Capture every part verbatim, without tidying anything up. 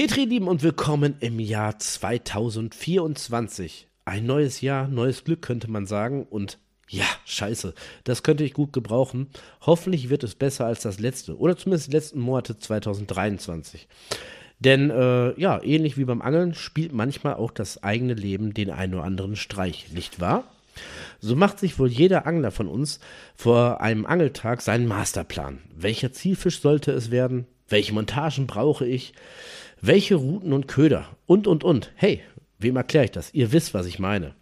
Petri, lieben und willkommen im Jahr zweitausendvierundzwanzig. Ein neues Jahr, neues Glück könnte man sagen und ja, scheiße, das könnte ich gut gebrauchen. Hoffentlich wird es besser als das letzte oder zumindest die letzten Monate zweitausenddreiundzwanzig. Denn äh, ja, ähnlich wie beim Angeln spielt manchmal auch das eigene Leben den einen oder anderen Streich, nicht wahr? So macht sich wohl jeder Angler von uns vor einem Angeltag seinen Masterplan. Welcher Zielfisch sollte es werden? Welche Montagen brauche ich? Welche Routen und Köder? Und, und, und. Hey, wem erkläre ich das? Ihr wisst, was ich meine.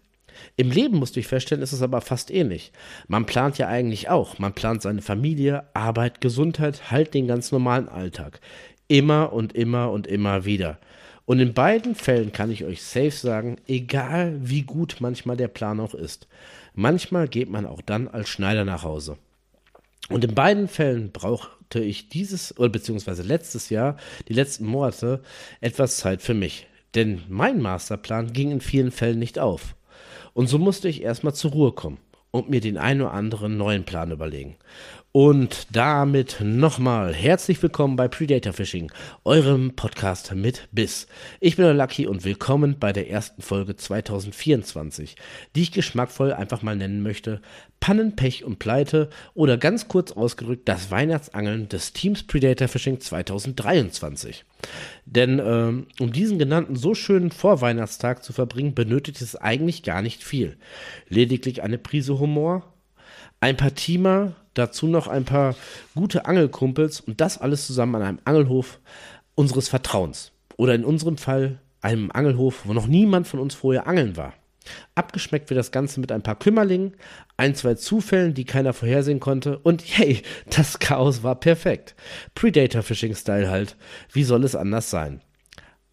Im Leben, musste ich feststellen, ist es aber fast ähnlich. Man plant ja eigentlich auch. Man plant seine Familie, Arbeit, Gesundheit, halt den ganz normalen Alltag. Immer und immer und immer wieder. Und in beiden Fällen kann ich euch safe sagen, egal wie gut manchmal der Plan auch ist, manchmal geht man auch dann als Schneider nach Hause. Und in beiden Fällen brauchte ich dieses, oder beziehungsweise letztes Jahr, die letzten Monate, etwas Zeit für mich. Denn mein Masterplan ging in vielen Fällen nicht auf. Und so musste ich erstmal zur Ruhe kommen und mir den einen oder anderen neuen Plan überlegen. Und damit nochmal herzlich willkommen bei Predator Fishing, eurem Podcast mit Biss. Ich bin der Lucky und willkommen bei der ersten Folge zweitausendvierundzwanzig, die ich geschmackvoll einfach mal nennen möchte: Pannen, Pech und Pleite oder ganz kurz ausgedrückt das Weihnachtsangeln des Teams Predator Fishing zweitausenddreiundzwanzig. Denn ähm, um diesen genannten so schönen Vorweihnachtstag zu verbringen, benötigt es eigentlich gar nicht viel. Lediglich eine Prise Humor, ein paar Teamer, dazu noch ein paar gute Angelkumpels und das alles zusammen an einem Angelhof unseres Vertrauens. Oder in unserem Fall einem Angelhof, wo noch niemand von uns vorher angeln war. Abgeschmeckt wird das Ganze mit ein paar Kümmerlingen, ein, zwei Zufällen, die keiner vorhersehen konnte und hey, das Chaos war perfekt. Predator-Fishing-Style halt. Wie soll es anders sein?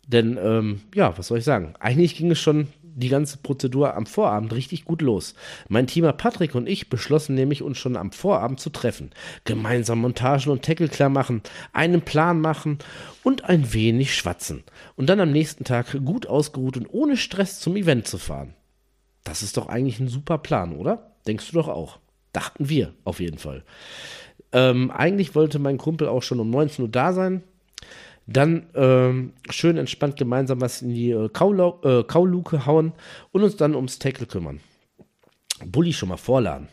Denn, ähm, ja, was soll ich sagen? Eigentlich ging es schon die ganze Prozedur am Vorabend richtig gut los. Mein Teamer Patrick und ich beschlossen nämlich, uns schon am Vorabend zu treffen, gemeinsam Montagen und Tackle klar machen, einen Plan machen und ein wenig schwatzen und dann am nächsten Tag gut ausgeruht und ohne Stress zum Event zu fahren. Das ist doch eigentlich ein super Plan, oder? Denkst du doch auch. Dachten wir, auf jeden Fall. Ähm, eigentlich wollte mein Kumpel auch schon um neunzehn Uhr da sein. Dann ähm, schön entspannt gemeinsam was in die äh, Kaulau- äh, Kauluke hauen und uns dann ums Tackle kümmern. Bulli schon mal vorladen.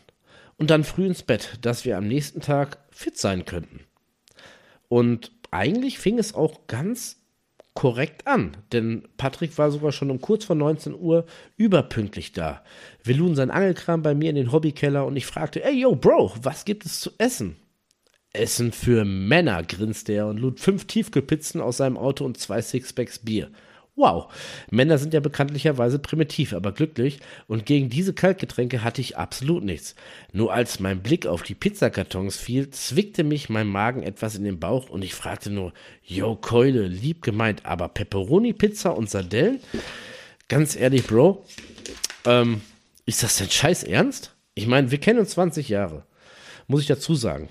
Und dann früh ins Bett, dass wir am nächsten Tag fit sein könnten. Und eigentlich fing es auch ganz korrekt an, denn Patrick war sogar schon um kurz vor neunzehn Uhr überpünktlich da. Wir luden sein Angelkram bei mir in den Hobbykeller und ich fragte: Ey, yo, Bro, was gibt es zu essen? Essen für Männer, grinste er und lud fünf Tiefkühlpizzen aus seinem Auto und zwei Sixpacks Bier. Wow, Männer sind ja bekanntlicherweise primitiv, aber glücklich und gegen diese Kaltgetränke hatte ich absolut nichts. Nur als mein Blick auf die Pizzakartons fiel, zwickte mich mein Magen etwas in den Bauch und ich fragte nur: Yo, Keule, lieb gemeint, aber Pepperoni-Pizza und Sardellen? Ganz ehrlich, Bro, ähm, ist das denn scheiß ernst? Ich meine, wir kennen uns zwanzig Jahre, muss ich dazu sagen.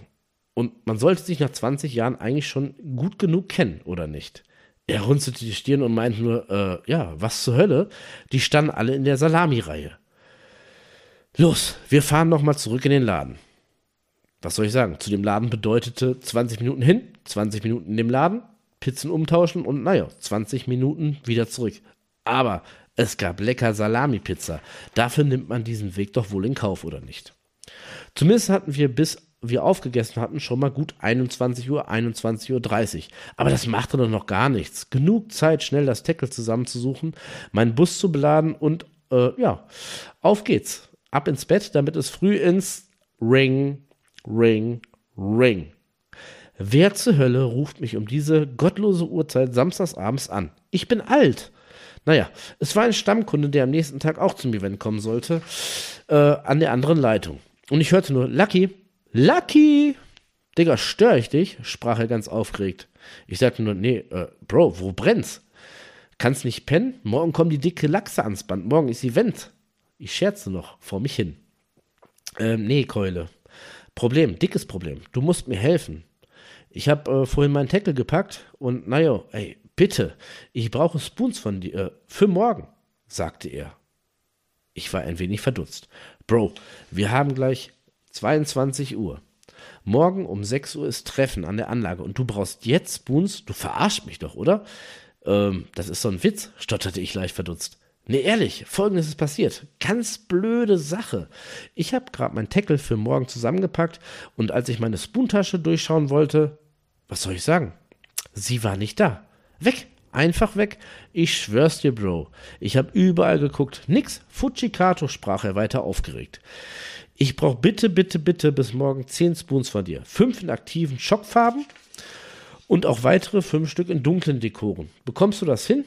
Und man sollte sich nach zwanzig Jahren eigentlich schon gut genug kennen, oder nicht? Er runzelte die Stirn und meinte nur, äh, ja, was zur Hölle? Die standen alle in der Salami-Reihe. Los, wir fahren nochmal zurück in den Laden. Was soll ich sagen? Zu dem Laden bedeutete zwanzig Minuten hin, zwanzig Minuten in dem Laden, Pizzen umtauschen und naja, zwanzig Minuten wieder zurück. Aber es gab lecker Salami-Pizza. Dafür nimmt man diesen Weg doch wohl in Kauf, oder nicht? Zumindest hatten wir bis wir aufgegessen hatten, schon mal gut einundzwanzig Uhr, einundzwanzig Uhr dreißig. Aber das machte doch noch gar nichts. Genug Zeit, schnell das Tackle zusammenzusuchen, meinen Bus zu beladen und, äh, ja, auf geht's. Ab ins Bett, damit es früh ins Ring, Ring, Ring. Wer zur Hölle ruft mich um diese gottlose Uhrzeit samstagsabends an? Ich bin alt. Naja, es war ein Stammkunde, der am nächsten Tag auch zum Event kommen sollte, äh, an der anderen Leitung. Und ich hörte nur: Lucky, Lucky! Digga, störe ich dich? Sprach er ganz aufgeregt. Ich sagte nur: Nee, äh, Bro, wo brennt's? Kannst nicht pennen? Morgen kommen die dicke Lachse ans Band. Morgen ist Event. Ich scherze noch vor mich hin. Ähm, nee, Keule. Problem, dickes Problem. Du musst mir helfen. Ich habe äh, vorhin meinen Tackle gepackt und naja, ey, bitte, ich brauche Spoons von dir äh, für morgen, sagte er. Ich war ein wenig verdutzt. Bro, wir haben gleich zweiundzwanzig Uhr. Morgen um sechs Uhr ist Treffen an der Anlage und du brauchst jetzt Spoons? Du verarschst mich doch, oder? Ähm, das ist so ein Witz, stotterte ich leicht verdutzt. Nee, ehrlich, Folgendes ist passiert. Ganz blöde Sache. Ich habe gerade meinen Tackle für morgen zusammengepackt und als ich meine Spoontasche durchschauen wollte, was soll ich sagen? Sie war nicht da. Weg, einfach weg. Ich schwör's dir, Bro. Ich habe überall geguckt. Nix. Fuchikato, sprach er weiter aufgeregt. Ich brauche bitte, bitte, bitte bis morgen zehn Spoons von dir. Fünf in aktiven Schockfarben und auch weitere fünf Stück in dunklen Dekoren. Bekommst du das hin?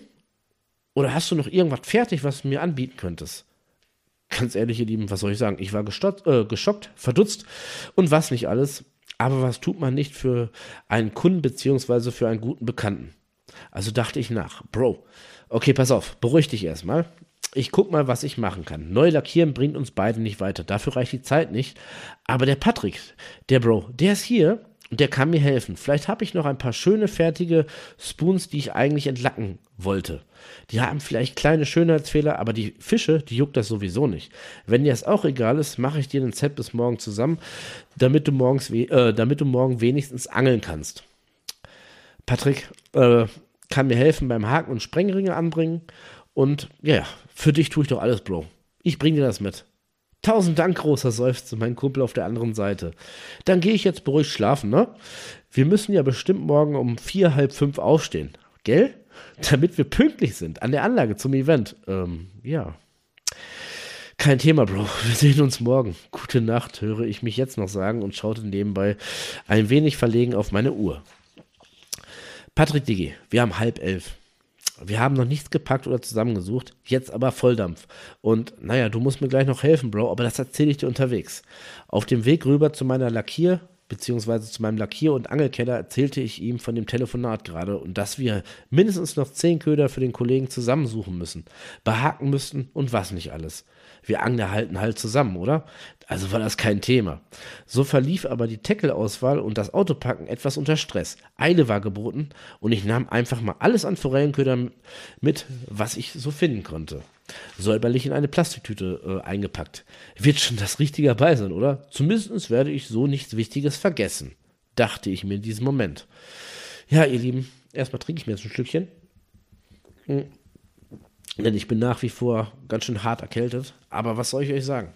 Oder hast du noch irgendwas fertig, was du mir anbieten könntest? Ganz ehrlich, ihr Lieben, was soll ich sagen? Ich war gestott, äh, geschockt, verdutzt und was nicht alles. Aber was tut man nicht für einen Kunden beziehungsweise für einen guten Bekannten? Also dachte ich nach. Bro, okay, pass auf, beruhig dich erstmal. Ich guck mal, was ich machen kann. Neu lackieren bringt uns beiden nicht weiter. Dafür reicht die Zeit nicht. Aber der Patrick, der Bro, der ist hier und der kann mir helfen. Vielleicht habe ich noch ein paar schöne, fertige Spoons, die ich eigentlich entlacken wollte. Die haben vielleicht kleine Schönheitsfehler, aber die Fische, die juckt das sowieso nicht. Wenn dir das auch egal ist, mache ich dir ein Set bis morgen zusammen, damit du, morgens we- äh, damit du morgen wenigstens angeln kannst. Patrick äh, kann mir helfen beim Haken und Sprengringe anbringen. Und ja, yeah, für dich tue ich doch alles, Bro. Ich bringe dir das mit. Tausend Dank, großer Seufzer, mein Kumpel auf der anderen Seite. Dann gehe ich jetzt beruhigt schlafen, ne? Wir müssen ja bestimmt morgen um vier, halb fünf aufstehen, gell? Damit wir pünktlich sind, an der Anlage zum Event. Ähm, ja. Kein Thema, Bro. Wir sehen uns morgen. Gute Nacht, höre ich mich jetzt noch sagen und schaute nebenbei ein wenig verlegen auf meine Uhr. Patrick Digi, wir haben halb elf. Wir haben noch nichts gepackt oder zusammengesucht, jetzt aber Volldampf. Und naja, du musst mir gleich noch helfen, Bro, aber das erzähle ich dir unterwegs. Auf dem Weg rüber zu meiner Lackier- bzw. zu meinem Lackier- und Angelkeller erzählte ich ihm von dem Telefonat gerade und dass wir mindestens noch zehn Köder für den Kollegen zusammensuchen müssen, behaken müssten und was nicht alles. Wir Angler halten halt zusammen, oder? Also war das kein Thema. So verlief aber die Tackle-Auswahl und das Autopacken etwas unter Stress. Eile war geboten und ich nahm einfach mal alles an Forellenködern mit, was ich so finden konnte. Säuberlich in eine Plastiktüte äh, eingepackt. Wird schon das Richtige dabei sein, oder? Zumindest werde ich so nichts Wichtiges vergessen, dachte ich mir in diesem Moment. Ja, ihr Lieben, erstmal trinke ich mir jetzt ein Stückchen. Hm. Denn ich bin nach wie vor ganz schön hart erkältet. Aber was soll ich euch sagen?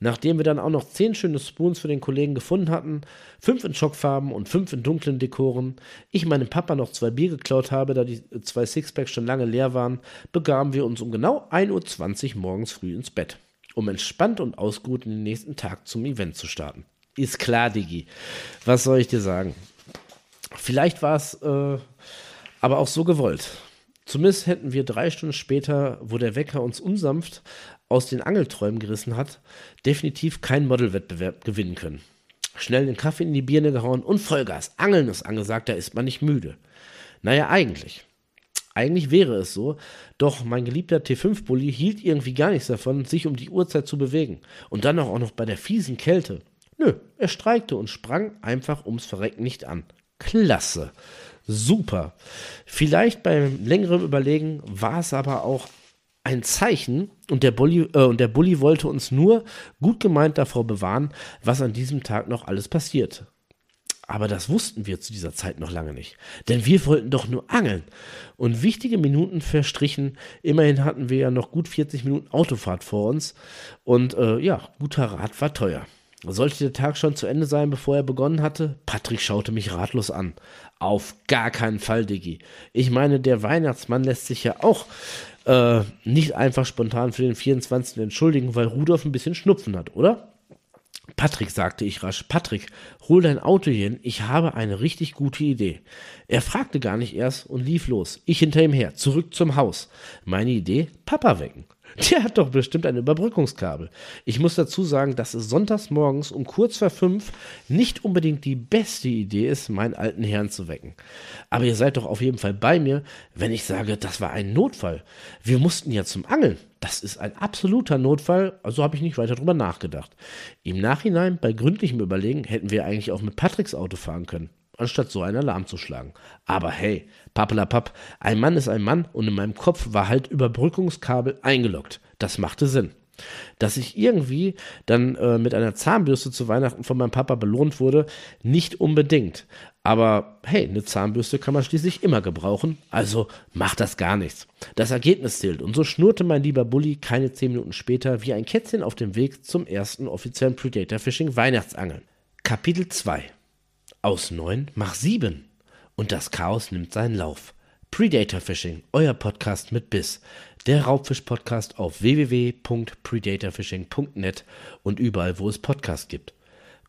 Nachdem wir dann auch noch zehn schöne Spoons für den Kollegen gefunden hatten, fünf in Schockfarben und fünf in dunklen Dekoren, ich meinem Papa noch zwei Bier geklaut habe, da die zwei Sixpacks schon lange leer waren, begaben wir uns um genau ein Uhr zwanzig morgens früh ins Bett, um entspannt und ausgeruht in den nächsten Tag zum Event zu starten. Ist klar, Digi. Was soll ich dir sagen? Vielleicht war es äh, aber auch so gewollt. Zumindest hätten wir drei Stunden später, wo der Wecker uns unsanft aus den Angelträumen gerissen hat, definitiv keinen Modelwettbewerb gewinnen können. Schnell den Kaffee in die Birne gehauen und Vollgas. Angeln ist angesagt, da ist man nicht müde. Naja, eigentlich. Eigentlich wäre es so, doch mein geliebter T fünf Bulli hielt irgendwie gar nichts davon, sich um die Uhrzeit zu bewegen. Und dann auch noch bei der fiesen Kälte. Nö, er streikte und sprang einfach ums Verrecken nicht an. Klasse. Super. Vielleicht beim längeren Überlegen war es aber auch ein Zeichen und der Bulli, äh, und der Bulli wollte uns nur gut gemeint davor bewahren, was an diesem Tag noch alles passiert. Aber das wussten wir zu dieser Zeit noch lange nicht, denn wir wollten doch nur angeln. Und wichtige Minuten verstrichen, immerhin hatten wir ja noch gut vierzig Minuten Autofahrt vor uns und äh, ja, guter Rat war teuer. Sollte der Tag schon zu Ende sein, bevor er begonnen hatte? Patrick schaute mich ratlos an. Auf gar keinen Fall, Diggi. Ich meine, der Weihnachtsmann lässt sich ja auch äh, nicht einfach spontan für den vierundzwanzigsten entschuldigen, weil Rudolf ein bisschen Schnupfen hat, oder? Patrick, sagte ich rasch, Patrick, hol dein Auto hier hin, ich habe eine richtig gute Idee. Er fragte gar nicht erst und lief los. Ich hinter ihm her, zurück zum Haus. Meine Idee, Papa wecken. Der hat doch bestimmt ein Überbrückungskabel. Ich muss dazu sagen, dass es sonntags morgens um kurz vor fünf nicht unbedingt die beste Idee ist, meinen alten Herrn zu wecken. Aber ihr seid doch auf jeden Fall bei mir, wenn ich sage, das war ein Notfall. Wir mussten ja zum Angeln. Das ist ein absoluter Notfall, also habe ich nicht weiter drüber nachgedacht. Im Nachhinein, bei gründlichem Überlegen, hätten wir eigentlich auch mit Patricks Auto fahren können, anstatt so einen Alarm zu schlagen. Aber hey, pappelapapp, ein Mann ist ein Mann und in meinem Kopf war halt Überbrückungskabel eingeloggt. Das machte Sinn. Dass ich irgendwie dann äh, mit einer Zahnbürste zu Weihnachten von meinem Papa belohnt wurde, nicht unbedingt. Aber hey, eine Zahnbürste kann man schließlich immer gebrauchen, also macht das gar nichts. Das Ergebnis zählt, und so schnurrte mein lieber Bulli keine zehn Minuten später wie ein Kätzchen auf dem Weg zum ersten offiziellen Predator Fishing Weihnachtsangeln. Kapitel zwei. Aus neun mach sieben. Und das Chaos nimmt seinen Lauf. Predator Fishing, euer Podcast mit Biss. Der Raubfisch-Podcast auf w w w punkt predator fishing punkt net und überall, wo es Podcasts gibt.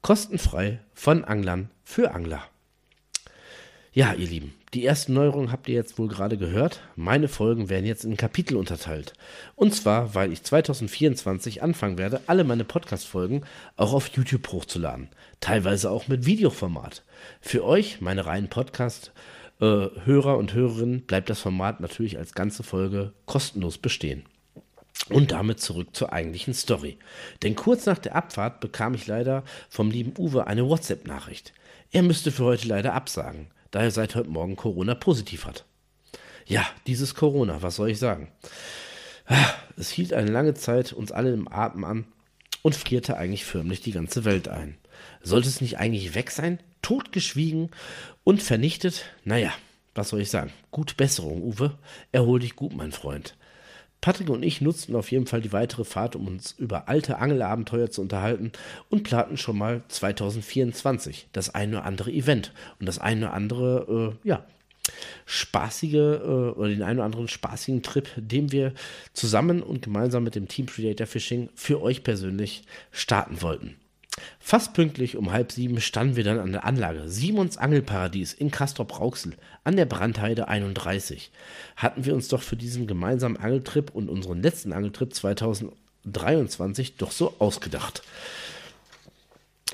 Kostenfrei von Anglern für Angler. Ja, ihr Lieben, die ersten Neuerungen habt ihr jetzt wohl gerade gehört. Meine Folgen werden jetzt in Kapitel unterteilt. Und zwar, weil ich zwanzig vierundzwanzig anfangen werde, alle meine Podcast-Folgen auch auf YouTube hochzuladen. Teilweise auch mit Videoformat. Für euch, meine reinen Podcast-Hörer und Hörerinnen, bleibt das Format natürlich als ganze Folge kostenlos bestehen. Und damit zurück zur eigentlichen Story. Denn kurz nach der Abfahrt bekam ich leider vom lieben Uwe eine WhatsApp-Nachricht. Er müsste für heute leider absagen, da er seit heute Morgen Corona positiv hat. Ja, dieses Corona, was soll ich sagen? Es hielt eine lange Zeit uns alle im Atem an und frierte eigentlich förmlich die ganze Welt ein. Sollte es nicht eigentlich weg sein? Totgeschwiegen und vernichtet? Naja, was soll ich sagen? Gute Besserung, Uwe. Erhol dich gut, mein Freund. Patrick und ich nutzten auf jeden Fall die weitere Fahrt, um uns über alte Angelabenteuer zu unterhalten und planten schon mal zwanzig vierundzwanzig das ein oder andere Event und das ein oder andere, äh, ja, spaßige äh, oder den ein oder anderen spaßigen Trip, den wir zusammen und gemeinsam mit dem Team Predator Fishing für euch persönlich starten wollten. Fast pünktlich um halb sieben standen wir dann an der Anlage Simons Angelparadies in Castrop-Rauxel an der Brandheide einunddreißig. Hatten wir uns doch für diesen gemeinsamen Angeltrip und unseren letzten Angeltrip zwanzig dreiundzwanzig doch so ausgedacht.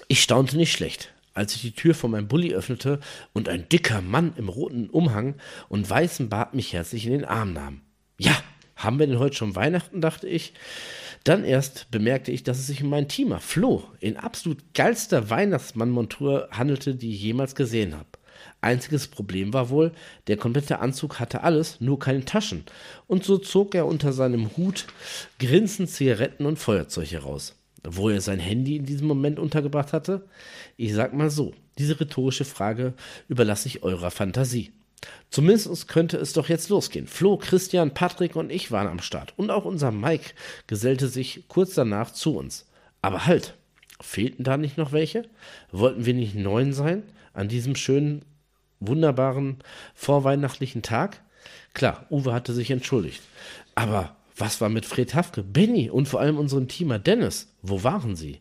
Ich staunte nicht schlecht, als ich die Tür von meinem Bulli öffnete und ein dicker Mann im roten Umhang und weißem Bart mich herzlich in den Arm nahm. Ja, haben wir denn heute schon Weihnachten, dachte ich. Dann erst bemerkte ich, dass es sich um meinen Teamer Flo in absolut geilster Weihnachtsmann-Montur handelte, die ich jemals gesehen habe. Einziges Problem war wohl, der komplette Anzug hatte alles, nur keine Taschen. Und so zog er unter seinem Hut grinsend Zigaretten und Feuerzeug heraus. Wo er sein Handy in diesem Moment untergebracht hatte? Ich sag mal so, diese rhetorische Frage überlasse ich eurer Fantasie. Zumindest könnte es doch jetzt losgehen. Flo, Christian, Patrick und ich waren am Start. Und auch unser Mike gesellte sich kurz danach zu uns. Aber halt, fehlten da nicht noch welche? Wollten wir nicht neun sein an diesem schönen, wunderbaren, vorweihnachtlichen Tag? Klar, Uwe hatte sich entschuldigt. Aber was war mit Fred Hafke, Benny und vor allem unserem Teamer Dennis? Wo waren sie?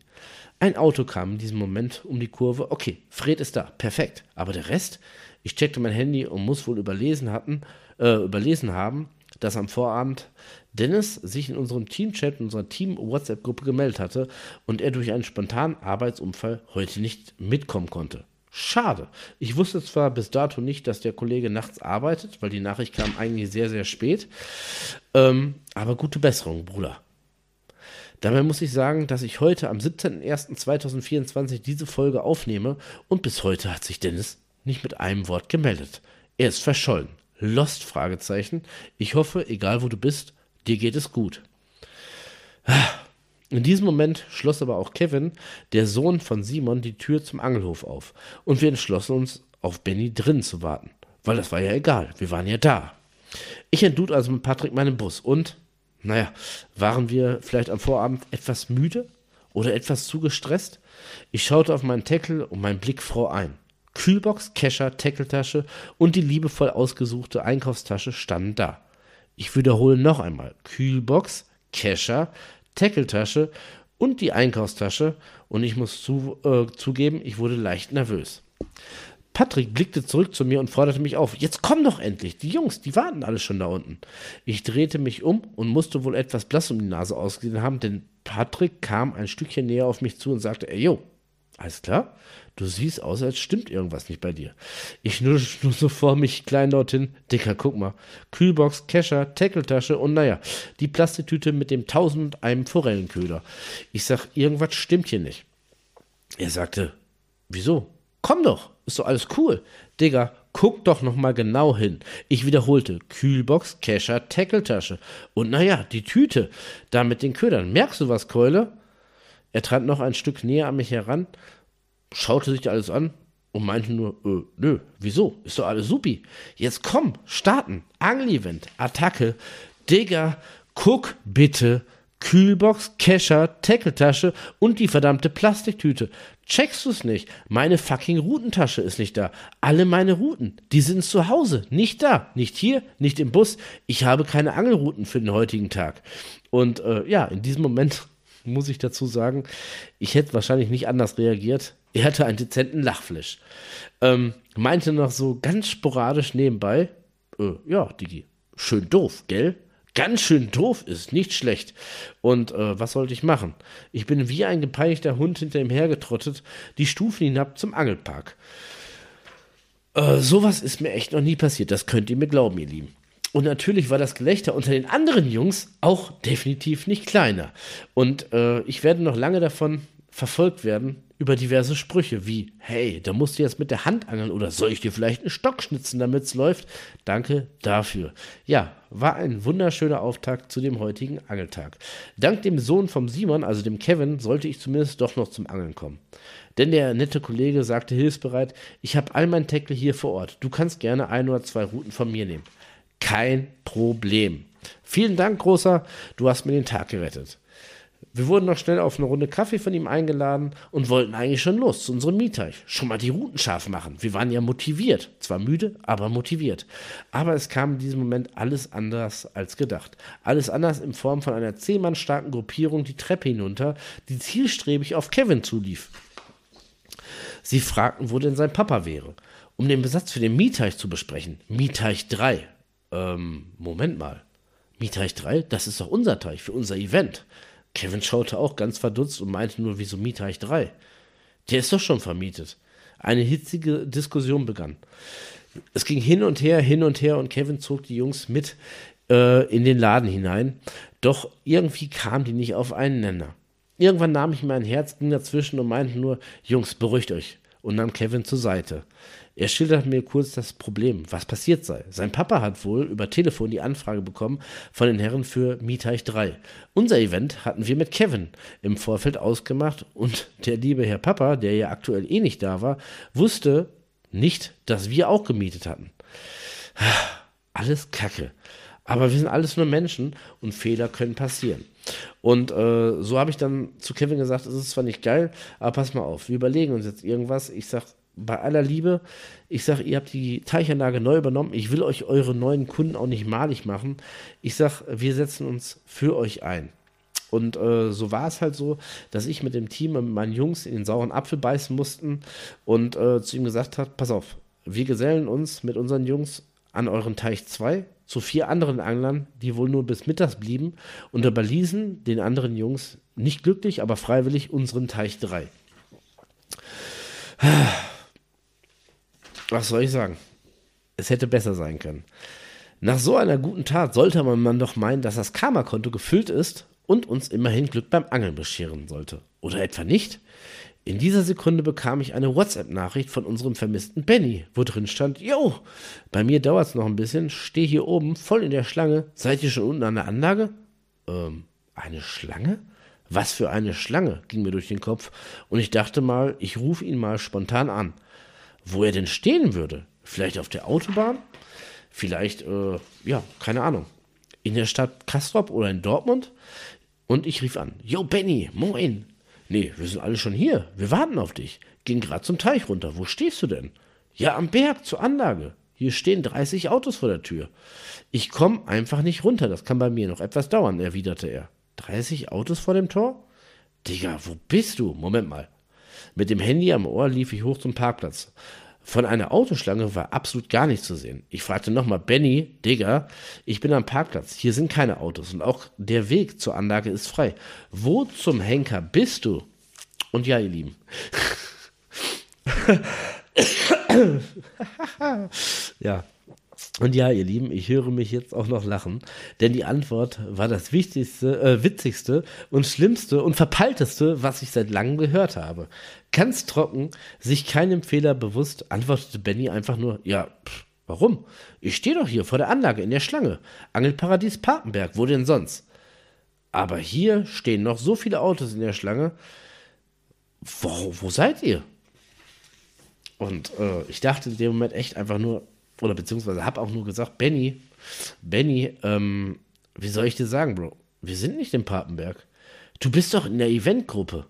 Ein Auto kam in diesem Moment um die Kurve. Okay, Fred ist da, perfekt. Aber der Rest? Ich checkte mein Handy und muss wohl überlesen, hatten, äh, überlesen haben, dass am Vorabend Dennis sich in unserem Teamchat, in unserer Team-WhatsApp-Gruppe gemeldet hatte und er durch einen spontanen Arbeitsunfall heute nicht mitkommen konnte. Schade. Ich wusste zwar bis dato nicht, dass der Kollege nachts arbeitet, weil die Nachricht kam eigentlich sehr, sehr spät. Ähm, aber gute Besserung, Bruder. Dabei muss ich sagen, dass ich heute am siebzehnten ersten zweitausendvierundzwanzig diese Folge aufnehme und bis heute hat sich Dennis nicht mit einem Wort gemeldet. Er ist verschollen. Lost? Fragezeichen. Ich hoffe, egal wo du bist, dir geht es gut. In diesem Moment schloss aber auch Kevin, der Sohn von Simon, die Tür zum Angelhof auf. Und wir entschlossen uns, auf Benny drin zu warten. Weil das war ja egal. Wir waren ja da. Ich entlud also mit Patrick meinen Bus und, naja, waren wir vielleicht am Vorabend etwas müde oder etwas zu gestresst? Ich schaute auf meinen Tackle und mein Blick fror ein. Kühlbox, Kescher, Tackletasche und die liebevoll ausgesuchte Einkaufstasche standen da. Ich wiederhole noch einmal. Kühlbox, Kescher, Tackletasche und die Einkaufstasche und ich muss zu, äh, zugeben, ich wurde leicht nervös. Patrick blickte zurück zu mir und forderte mich auf. Jetzt komm doch endlich, die Jungs, die warten alle schon da unten. Ich drehte mich um und musste wohl etwas blass um die Nase ausgesehen haben, denn Patrick kam ein Stückchen näher auf mich zu und sagte, ey, yo, alles klar? Du siehst aus, als stimmt irgendwas nicht bei dir. Ich schnurrte nur so vor mich kleinlaut hin. Dicker, guck mal. Kühlbox, Kescher, Tackletasche und naja, die Plastiktüte mit dem tausendundeinem Forellenköder. Ich sag, irgendwas stimmt hier nicht. Er sagte, wieso? Komm doch, ist doch alles cool. Digga, guck doch nochmal genau hin. Ich wiederholte, Kühlbox, Kescher, Tackletasche und naja, die Tüte da mit den Ködern. Merkst du was, Keule? Er trat noch ein Stück näher an mich heran, schaute sich alles an und meinten nur, äh, nö, wieso? Ist doch alles supi. Jetzt komm, starten. Angel-Event, Attacke, Digga, guck bitte, Kühlbox, Kescher, Tackletasche und die verdammte Plastiktüte. Checkst du's nicht? Meine fucking Routentasche ist nicht da. Alle meine Routen, die sind zu Hause, nicht da, nicht hier, nicht im Bus. Ich habe keine Angelrouten für den heutigen Tag. Und äh, ja, in diesem Moment muss ich dazu sagen, ich hätte wahrscheinlich nicht anders reagiert. Er hatte einen dezenten Lachflash. Ähm, meinte noch so ganz sporadisch nebenbei, äh, ja, Digi, schön doof, gell? Ganz schön doof ist, nicht schlecht. Und äh, was sollte ich machen? Ich bin wie ein gepeinigter Hund hinter ihm hergetrottet, die Stufen hinab zum Angelpark. Äh, sowas ist mir echt noch nie passiert, das könnt ihr mir glauben, ihr Lieben. Und natürlich war das Gelächter unter den anderen Jungs auch definitiv nicht kleiner. Und äh, ich werde noch lange davon verfolgt werden, über diverse Sprüche wie, hey, da musst du jetzt mit der Hand angeln oder soll ich dir vielleicht einen Stock schnitzen, damit es läuft? Danke dafür. Ja, war ein wunderschöner Auftakt zu dem heutigen Angeltag. Dank dem Sohn vom Simon, also dem Kevin, sollte ich zumindest doch noch zum Angeln kommen. Denn der nette Kollege sagte hilfsbereit, ich habe all mein Tackle hier vor Ort. Du kannst gerne ein oder zwei Routen von mir nehmen. Kein Problem. Vielen Dank, Großer, du hast mir den Tag gerettet. Wir wurden noch schnell auf eine Runde Kaffee von ihm eingeladen und wollten eigentlich schon los zu unserem Mietteich. Schon mal die Routen scharf machen. Wir waren ja motiviert. Zwar müde, aber motiviert. Aber es kam in diesem Moment alles anders als gedacht. Alles anders in Form von einer zehn Mann starken Gruppierung die Treppe hinunter, die zielstrebig auf Kevin zulief. Sie fragten, wo denn sein Papa wäre, um den Besatz für den Mietteich zu besprechen. Mietteich drei. Ähm, Moment mal. Mietteich drei? Das ist doch unser Teich für unser Event. Kevin schaute auch ganz verdutzt und meinte nur, wieso Mietteich drei? Der ist doch schon vermietet. Eine hitzige Diskussion begann. Es ging hin und her, hin und her und Kevin zog die Jungs mit äh, in den Laden hinein. Doch irgendwie kamen die nicht auf einen Nenner. Irgendwann nahm ich mein Herz, ging dazwischen und meinte nur, Jungs, beruhigt euch. Und nahm Kevin zur Seite. Er schilderte mir kurz das Problem, was passiert sei. Sein Papa hat wohl über Telefon die Anfrage bekommen von den Herren für Mietteich drei. Unser Event hatten wir mit Kevin im Vorfeld ausgemacht und der liebe Herr Papa, der ja aktuell eh nicht da war, wusste nicht, dass wir auch gemietet hatten. Alles Kacke. Aber wir sind alles nur Menschen und Fehler können passieren. Und äh, so habe ich dann zu Kevin gesagt, es ist zwar nicht geil, aber pass mal auf, wir überlegen uns jetzt irgendwas. Ich sage, bei aller Liebe, ich sage, ihr habt die Teichanlage neu übernommen, ich will euch eure neuen Kunden auch nicht malig machen. Ich sage, wir setzen uns für euch ein. Und äh, so war es halt so, dass ich mit dem Team und mit meinen Jungs in den sauren Apfel beißen mussten und äh, zu ihm gesagt habe, pass auf, wir gesellen uns mit unseren Jungs an euren Teich zwei zu vier anderen Anglern, die wohl nur bis mittags blieben und überließen den anderen Jungs nicht glücklich, aber freiwillig unseren Teich drei. Was soll ich sagen? Es hätte besser sein können. Nach so einer guten Tat sollte man doch meinen, dass das Karma-Konto gefüllt ist und uns immerhin Glück beim Angeln bescheren sollte. Oder etwa nicht? In dieser Sekunde bekam ich eine WhatsApp-Nachricht von unserem vermissten Benny, wo drin stand, yo, bei mir dauert's noch ein bisschen, steh hier oben, voll in der Schlange, seid ihr schon unten an der Anlage? Ähm, eine Schlange? Was für eine Schlange, ging mir durch den Kopf und ich dachte mal, ich rufe ihn mal spontan an. Wo er denn stehen würde? Vielleicht auf der Autobahn? Vielleicht, äh, ja, keine Ahnung, in der Stadt Castrop oder in Dortmund? Und ich rief an, yo, Benny, moin. Nee, wir sind alle schon hier. Wir warten auf dich. Gehen gerade zum Teich runter. Wo stehst du denn? Ja, am Berg, zur Anlage. Hier stehen dreißig Autos vor der Tür. Ich komme einfach nicht runter. Das kann bei mir noch etwas dauern, erwiderte er. dreißig Autos vor dem Tor? Digga, wo bist du? Moment mal. Mit dem Handy am Ohr lief ich hoch zum Parkplatz. Von einer Autoschlange war absolut gar nichts zu sehen. Ich fragte nochmal, Benny, Digga, ich bin am Parkplatz, hier sind keine Autos und auch der Weg zur Anlage ist frei. Wo zum Henker bist du? Und ja, ihr Lieben. Ja. Und ja, ihr Lieben, ich höre mich jetzt auch noch lachen, denn die Antwort war das wichtigste, äh, witzigste und schlimmste und verpeilteste, was ich seit langem gehört habe. Ganz trocken, sich keinem Fehler bewusst, antwortete Benny einfach nur, ja, pff, warum? Ich stehe doch hier vor der Anlage in der Schlange. Angelparadies Papenberg, wo denn sonst? Aber hier stehen noch so viele Autos in der Schlange. Wo, wo seid ihr? Und äh, ich dachte in dem Moment echt einfach nur, oder beziehungsweise habe auch nur gesagt, Benny, Benny, ähm, wie soll ich dir sagen, Bro? Wir sind nicht im Papenberg. Du bist doch in der Eventgruppe.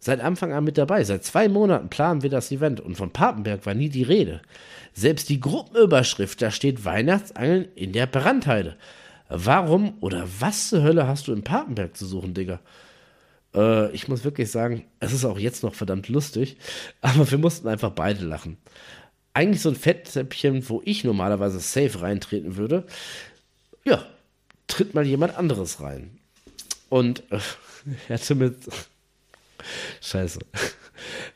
Seit Anfang an mit dabei. Seit zwei Monaten planen wir das Event. Und von Papenberg war nie die Rede. Selbst die Gruppenüberschrift, da steht Weihnachtsangeln in der Brandheide. Warum oder was zur Hölle hast du in Papenberg zu suchen, Digga? Äh, ich muss wirklich sagen, es ist auch jetzt noch verdammt lustig, aber wir mussten einfach beide lachen. Eigentlich so ein Fettsäppchen, wo ich normalerweise safe reintreten würde, ja, tritt mal jemand anderes rein. Und äh, er hatte mit... Scheiße.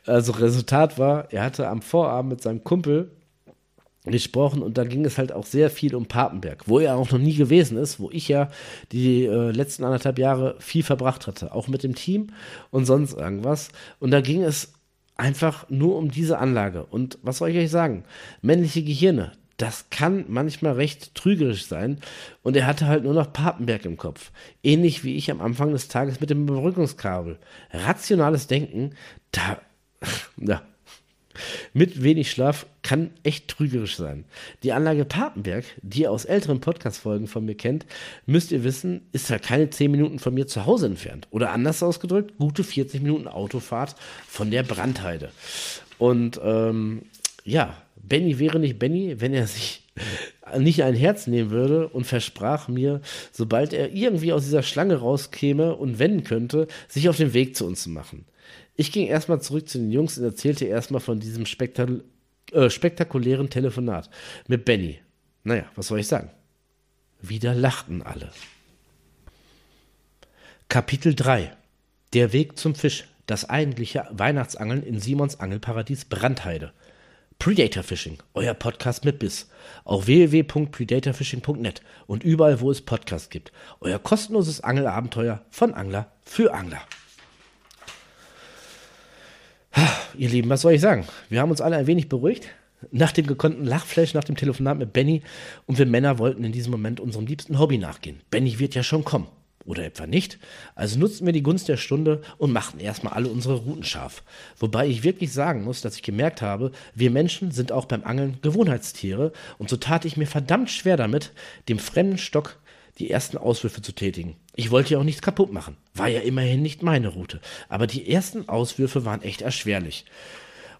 Also Resultat war, er hatte am Vorabend mit seinem Kumpel gesprochen und da ging es halt auch sehr viel um Papenberg, wo er auch noch nie gewesen ist, wo ich ja die äh, letzten anderthalb Jahre viel verbracht hatte, auch mit dem Team und sonst irgendwas. Und da ging es einfach nur um diese Anlage. Und was soll ich euch sagen? Männliche Gehirne, das kann manchmal recht trügerisch sein und er hatte halt nur noch Papenberg im Kopf. Ähnlich wie ich am Anfang des Tages mit dem Überbrückungskabel. Rationales Denken, da... ja. Mit wenig Schlaf kann echt trügerisch sein. Die Anlage Papenberg, die ihr aus älteren Podcast-Folgen von mir kennt, müsst ihr wissen, ist halt keine zehn Minuten von mir zu Hause entfernt. Oder anders ausgedrückt, gute vierzig Minuten Autofahrt von der Brandheide. Und ähm, ja, Benny wäre nicht Benny, wenn er sich nicht ein Herz nehmen würde und versprach mir, sobald er irgendwie aus dieser Schlange rauskäme und wenden könnte, sich auf den Weg zu uns zu machen. Ich ging erstmal zurück zu den Jungs und erzählte erstmal von diesem spektak- äh, spektakulären Telefonat mit Benny. Naja, was soll ich sagen? Wieder lachten alle. Kapitel drei. Der Weg zum Fisch. Das eigentliche Weihnachtsangeln in Simons Angelparadies Brandheide. Predator Fishing, euer Podcast mit Biss. Auf w w w punkt predator fishing punkt net und überall, wo es Podcasts gibt. Euer kostenloses Angelabenteuer von Angler für Angler. Ihr Lieben, was soll ich sagen? Wir haben uns alle ein wenig beruhigt nach dem gekonnten Lachflash, nach dem Telefonat mit Benny und wir Männer wollten in diesem Moment unserem liebsten Hobby nachgehen. Benny wird ja schon kommen. Oder etwa nicht. Also nutzten wir die Gunst der Stunde und machten erstmal alle unsere Routen scharf. Wobei ich wirklich sagen muss, dass ich gemerkt habe, wir Menschen sind auch beim Angeln Gewohnheitstiere und so tat ich mir verdammt schwer damit, dem fremden Stock die ersten Auswürfe zu tätigen. Ich wollte ja auch nichts kaputt machen. War ja immerhin nicht meine Route. Aber die ersten Auswürfe waren echt erschwerlich.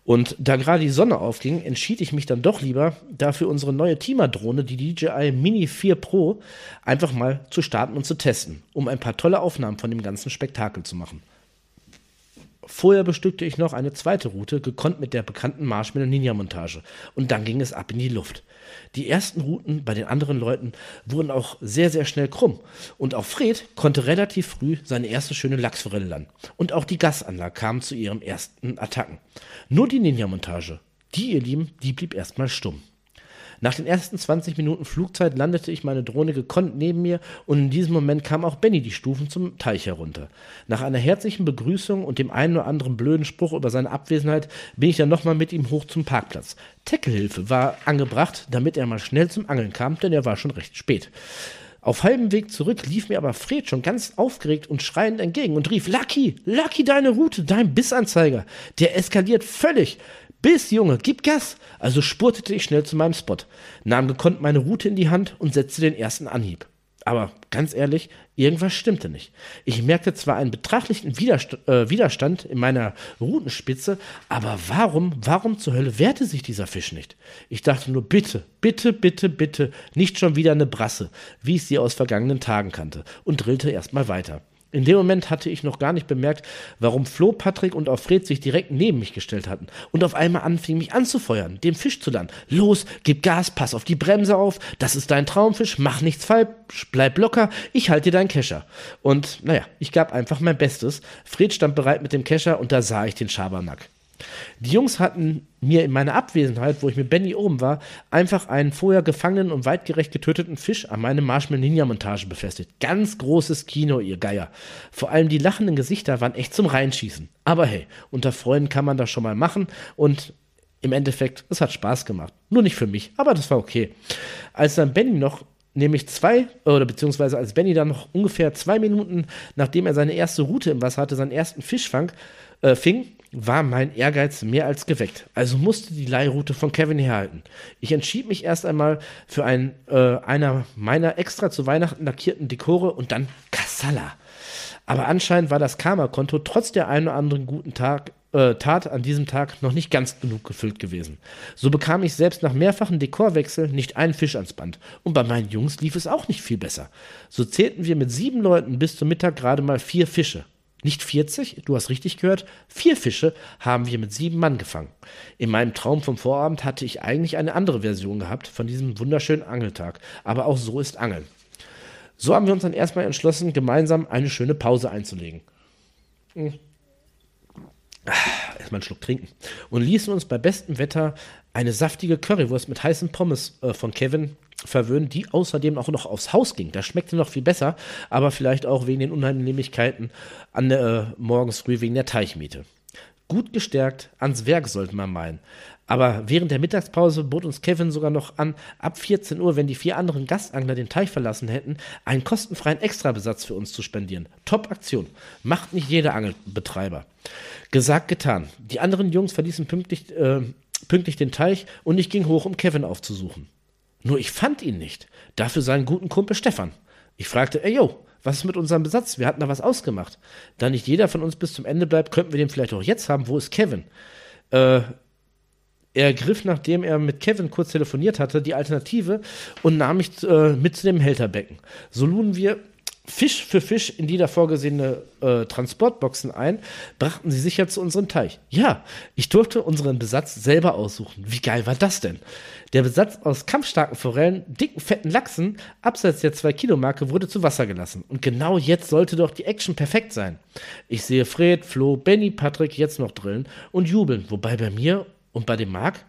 Und da gerade die Sonne aufging, entschied ich mich dann doch lieber, dafür unsere neue Teamer-Drohne, die D J I Mini vier Pro, einfach mal zu starten und zu testen, um ein paar tolle Aufnahmen von dem ganzen Spektakel zu machen. Vorher bestückte ich noch eine zweite Route, gekonnt mit der bekannten Marshmallow-Ninja-Montage. Und dann ging es ab in die Luft. Die ersten Routen bei den anderen Leuten wurden auch sehr, sehr schnell krumm. Und auch Fred konnte relativ früh seine erste schöne Lachsforelle landen. Und auch die Gasanlage kamen zu ihren ersten Attacken. Nur die Ninja-Montage, die ihr Lieben, die blieb erstmal stumm. Nach den ersten zwanzig Minuten Flugzeit landete ich meine Drohne gekonnt neben mir und in diesem Moment kam auch Benny die Stufen zum Teich herunter. Nach einer herzlichen Begrüßung und dem einen oder anderen blöden Spruch über seine Abwesenheit bin ich dann nochmal mit ihm hoch zum Parkplatz. Tacklehilfe war angebracht, damit er mal schnell zum Angeln kam, denn er war schon recht spät. Auf halbem Weg zurück lief mir aber Fred schon ganz aufgeregt und schreiend entgegen und rief, Lucky, Lucky, deine Route, dein Bissanzeiger, der eskaliert völlig. Biss, Junge, gib Gas! Also spurtete ich schnell zu meinem Spot, nahm gekonnt meine Route in die Hand und setzte den ersten Anhieb. Aber ganz ehrlich, irgendwas stimmte nicht. Ich merkte zwar einen betrachtlichen Widerst- äh, Widerstand in meiner Routenspitze, aber warum, warum zur Hölle wehrte sich dieser Fisch nicht? Ich dachte nur, bitte, bitte, bitte, bitte, nicht schon wieder eine Brasse, wie ich sie aus vergangenen Tagen kannte, und drillte erstmal weiter. In dem Moment hatte ich noch gar nicht bemerkt, warum Flo, Patrick und auch Fred sich direkt neben mich gestellt hatten und auf einmal anfingen, mich anzufeuern, den Fisch zu landen. Los, gib Gas, pass auf die Bremse auf, das ist dein Traumfisch, mach nichts falsch, bleib locker, ich halte dir deinen Kescher. Und naja, ich gab einfach mein Bestes. Fred stand bereit mit dem Kescher und da sah ich den Schabernack. Die Jungs hatten mir in meiner Abwesenheit, wo ich mit Benny oben war, einfach einen vorher gefangenen und weitgerecht getöteten Fisch an meine Marshmallow-Ninja-Montage befestigt. Ganz großes Kino, ihr Geier. Vor allem die lachenden Gesichter waren echt zum Reinschießen. Aber hey, unter Freunden kann man das schon mal machen und im Endeffekt, es hat Spaß gemacht. Nur nicht für mich, aber das war okay. Als dann Benny noch nämlich zwei, oder beziehungsweise als Benny dann noch ungefähr zwei Minuten, nachdem er seine erste Route im Wasser hatte, seinen ersten Fisch fang, äh, fing, war mein Ehrgeiz mehr als geweckt. Also musste die Leihroute von Kevin herhalten. Ich entschied mich erst einmal für einen äh, einer meiner extra zu Weihnachten lackierten Dekore und dann Kassala. Aber anscheinend war das Karma-Konto trotz der einen oder anderen guten Tag, äh, Tat an diesem Tag noch nicht ganz genug gefüllt gewesen. So bekam ich selbst nach mehrfachen Dekorwechsel nicht einen Fisch ans Band. Und bei meinen Jungs lief es auch nicht viel besser. So zählten wir mit sieben Leuten bis zum Mittag gerade mal vier Fische. Nicht vierzig, du hast richtig gehört, vier Fische haben wir mit sieben Mann gefangen. In meinem Traum vom Vorabend hatte ich eigentlich eine andere Version gehabt von diesem wunderschönen Angeltag. Aber auch so ist Angeln. So haben wir uns dann erstmal entschlossen, gemeinsam eine schöne Pause einzulegen. Hm. Erstmal einen Schluck trinken. Und ließen uns bei bestem Wetter eine saftige Currywurst mit heißen Pommes äh, von Kevin verwöhnen, die außerdem auch noch aufs Haus ging. Das schmeckte noch viel besser, aber vielleicht auch wegen den Unannehmlichkeiten an der, äh, morgens früh wegen der Teichmiete. Gut gestärkt, ans Werk sollte man meinen. Aber während der Mittagspause bot uns Kevin sogar noch an, ab vierzehn Uhr, wenn die vier anderen Gastangler den Teich verlassen hätten, einen kostenfreien Extrabesatz für uns zu spendieren. Top-Aktion. Macht nicht jeder Angelbetreiber. Gesagt, getan. Die anderen Jungs verließen pünktlich, äh, pünktlich den Teich und ich ging hoch, um Kevin aufzusuchen. Nur ich fand ihn nicht. Dafür seinen guten Kumpel Stefan. Ich fragte, ey yo, was ist mit unserem Besatz? Wir hatten da was ausgemacht. Da nicht jeder von uns bis zum Ende bleibt, könnten wir den vielleicht auch jetzt haben. Wo ist Kevin? Äh, er griff, nachdem er mit Kevin kurz telefoniert hatte, die Alternative und nahm mich äh, mit zu dem Hälterbecken. So luden wir Fisch für Fisch in die davor gesehene äh, Transportboxen ein, brachten sie sicher zu unserem Teich. Ja, ich durfte unseren Besatz selber aussuchen. Wie geil war das denn? Der Besatz aus kampfstarken Forellen, dicken, fetten Lachsen, abseits der zwei Kilo Marke, wurde zu Wasser gelassen. Und genau jetzt sollte doch die Action perfekt sein. Ich sehe Fred, Flo, Benny, Patrick jetzt noch drillen und jubeln, wobei bei mir und bei dem Mark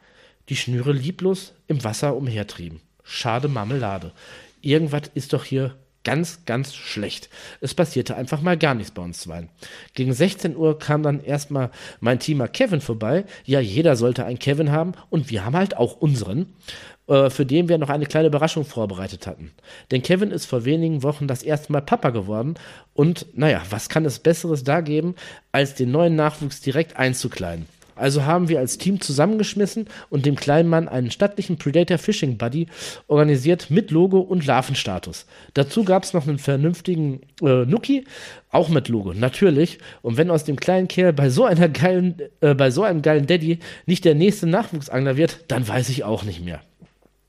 die Schnüre lieblos im Wasser umhertrieben. Schade Marmelade. Irgendwas ist doch hier ganz, ganz schlecht. Es passierte einfach mal gar nichts bei uns zweien. Gegen sechzehn Uhr kam dann erstmal mein Teamer Kevin vorbei. Ja, jeder sollte einen Kevin haben und wir haben halt auch unseren, äh, für den wir noch eine kleine Überraschung vorbereitet hatten. Denn Kevin ist vor wenigen Wochen das erste Mal Papa geworden und naja, was kann es Besseres da geben, als den neuen Nachwuchs direkt einzukleiden. Also haben wir als Team zusammengeschmissen und dem kleinen Mann einen stattlichen Predator Fishing Buddy organisiert mit Logo und Larvenstatus. Dazu gab es noch einen vernünftigen äh, Nuki, auch mit Logo, natürlich. Und wenn aus dem kleinen Kerl bei so einer geilen, äh, bei so einem geilen Daddy nicht der nächste Nachwuchsangler wird, dann weiß ich auch nicht mehr.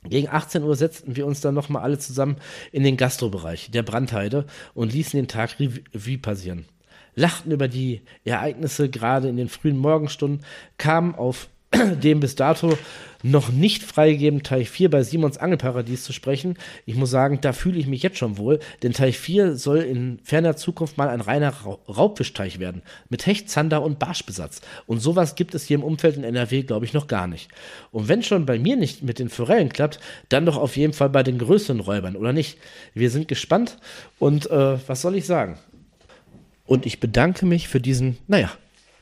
Gegen achtzehn Uhr setzten wir uns dann nochmal alle zusammen in den Gastrobereich der Brandheide und ließen den Tag Revue passieren. Lachten über die Ereignisse gerade in den frühen Morgenstunden, kamen auf dem bis dato noch nicht freigegebenen Teich vier bei Simons Angelparadies zu sprechen. Ich muss sagen, da fühle ich mich jetzt schon wohl, denn Teich vier soll in ferner Zukunft mal ein reiner Raubfischteich werden, mit Hecht, Zander und Barschbesatz. Und sowas gibt es hier im Umfeld in N R W, glaube ich, noch gar nicht. Und wenn schon bei mir nicht mit den Forellen klappt, dann doch auf jeden Fall bei den größeren Räubern, oder nicht? Wir sind gespannt und äh, was soll ich sagen? Und ich bedanke mich für diesen, naja,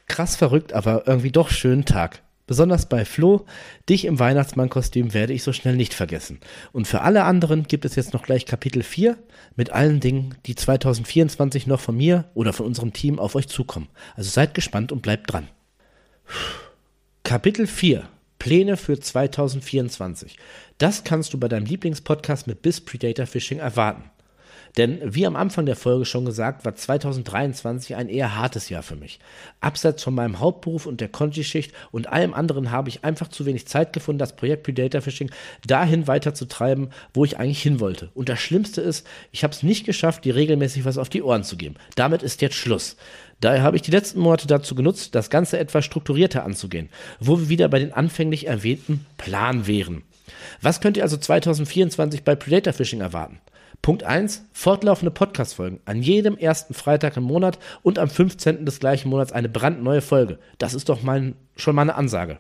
krass verrückt, aber irgendwie doch schönen Tag. Besonders bei Flo, dich im Weihnachtsmannkostüm werde ich so schnell nicht vergessen. Und für alle anderen gibt es jetzt noch gleich Kapitel vier mit allen Dingen, die zwanzig vierundzwanzig noch von mir oder von unserem Team auf euch zukommen. Also seid gespannt und bleibt dran. Kapitel vier. Pläne für zwanzig vierundzwanzig. Das kannst du bei deinem Lieblingspodcast mit Biss Predator Fishing erwarten. Denn, wie am Anfang der Folge schon gesagt, war zwanzig dreiundzwanzig ein eher hartes Jahr für mich. Abseits von meinem Hauptberuf und der Konti-Schicht und allem anderen habe ich einfach zu wenig Zeit gefunden, das Projekt Predator Fishing dahin weiterzutreiben, wo ich eigentlich hin wollte. Und das Schlimmste ist, ich habe es nicht geschafft, dir regelmäßig was auf die Ohren zu geben. Damit ist jetzt Schluss. Daher habe ich die letzten Monate dazu genutzt, das Ganze etwas strukturierter anzugehen, wo wir wieder bei den anfänglich erwähnten Plan wären. Was könnt ihr also zwanzig vierundzwanzig bei Predator Fishing erwarten? Punkt eins, fortlaufende Podcast-Folgen. An jedem ersten Freitag im Monat und am fünfzehnten des gleichen Monats eine brandneue Folge. Das ist doch mal, schon mal eine Ansage.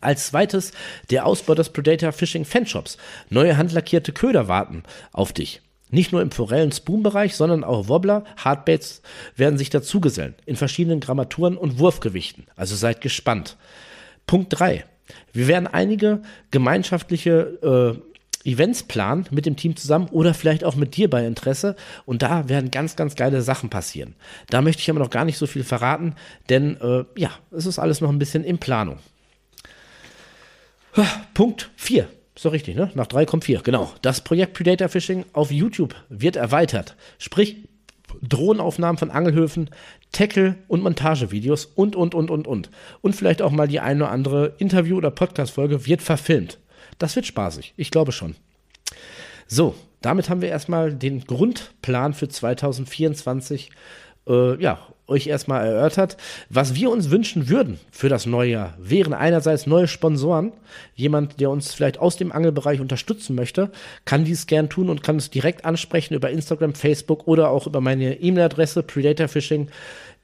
Als zweites, der Ausbau des Predator Fishing Fanshops. Neue handlackierte Köder warten auf dich. Nicht nur im Forellen-Spoon-Bereich, sondern auch Wobbler, Hardbaits werden sich dazugesellen. In verschiedenen Grammaturen und Wurfgewichten. Also seid gespannt. Punkt drei, wir werden einige gemeinschaftliche äh, Events planen mit dem Team zusammen oder vielleicht auch mit dir bei Interesse, und da werden ganz, ganz geile Sachen passieren. Da möchte ich aber noch gar nicht so viel verraten, denn äh, ja, es ist alles noch ein bisschen in Planung. Punkt vier. Ist doch richtig, ne? Nach drei kommt vier, genau. Das Projekt Predator Fishing auf YouTube wird erweitert. Sprich, Drohnenaufnahmen von Angelhöfen, Tackle- und Montagevideos und, und, und, und, und. Und vielleicht auch mal die eine oder andere Interview- oder Podcast-Folge wird verfilmt. Das wird spaßig, ich glaube schon. So, damit haben wir erstmal den Grundplan für zwanzig vierundzwanzig äh, ja, euch erstmal erörtert. Was wir uns wünschen würden für das neue Jahr, wären einerseits neue Sponsoren. Jemand, der uns vielleicht aus dem Angelbereich unterstützen möchte, kann dies gern tun und kann uns direkt ansprechen über Instagram, Facebook oder auch über meine E-Mail-Adresse predatorfishing punkt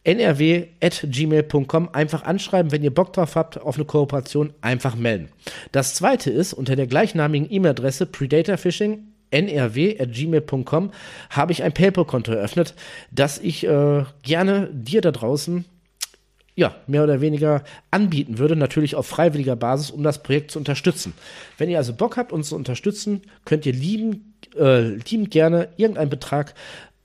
n r w at gmail punkt com. Einfach anschreiben, wenn ihr Bock drauf habt auf eine Kooperation, einfach melden. Das zweite ist, unter der gleichnamigen E-Mail-Adresse predatorfishing punkt n r w at gmail punkt com habe ich ein PayPal-Konto eröffnet, das ich äh, gerne dir da draußen ja, mehr oder weniger anbieten würde, natürlich auf freiwilliger Basis, um das Projekt zu unterstützen. Wenn ihr also Bock habt, uns zu unterstützen, könnt ihr lieben, äh, lieben gerne irgendeinen Betrag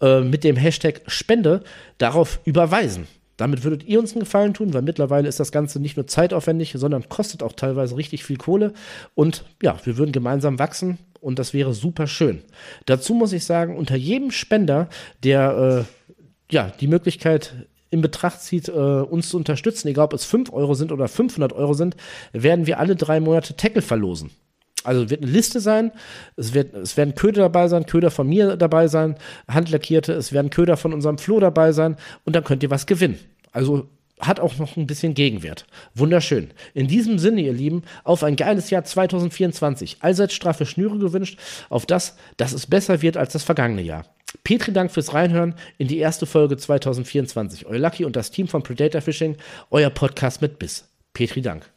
äh, mit dem Hashtag Spende darauf überweisen. Damit würdet ihr uns einen Gefallen tun, weil mittlerweile ist das Ganze nicht nur zeitaufwendig, sondern kostet auch teilweise richtig viel Kohle. Und ja, wir würden gemeinsam wachsen und das wäre super schön. Dazu muss ich sagen, unter jedem Spender, der äh, ja, die Möglichkeit in Betracht zieht, äh, uns zu unterstützen, egal ob es fünf Euro sind oder fünfhundert Euro sind, werden wir alle drei Monate Tackle verlosen. Also wird eine Liste sein, es, wird, es werden Köder dabei sein, Köder von mir dabei sein, handlackierte, es werden Köder von unserem Flo dabei sein und dann könnt ihr was gewinnen. Also hat auch noch ein bisschen Gegenwert. Wunderschön. In diesem Sinne, ihr Lieben, auf ein geiles Jahr zwanzig vierundzwanzig. Allseits straffe Schnüre gewünscht, auf das, dass es besser wird als das vergangene Jahr. Petri, Dank fürs Reinhören in die erste Folge zwanzig vierundzwanzig. Euer Lucky und das Team von Predator Fishing, euer Podcast mit Biss. Petri, Dank.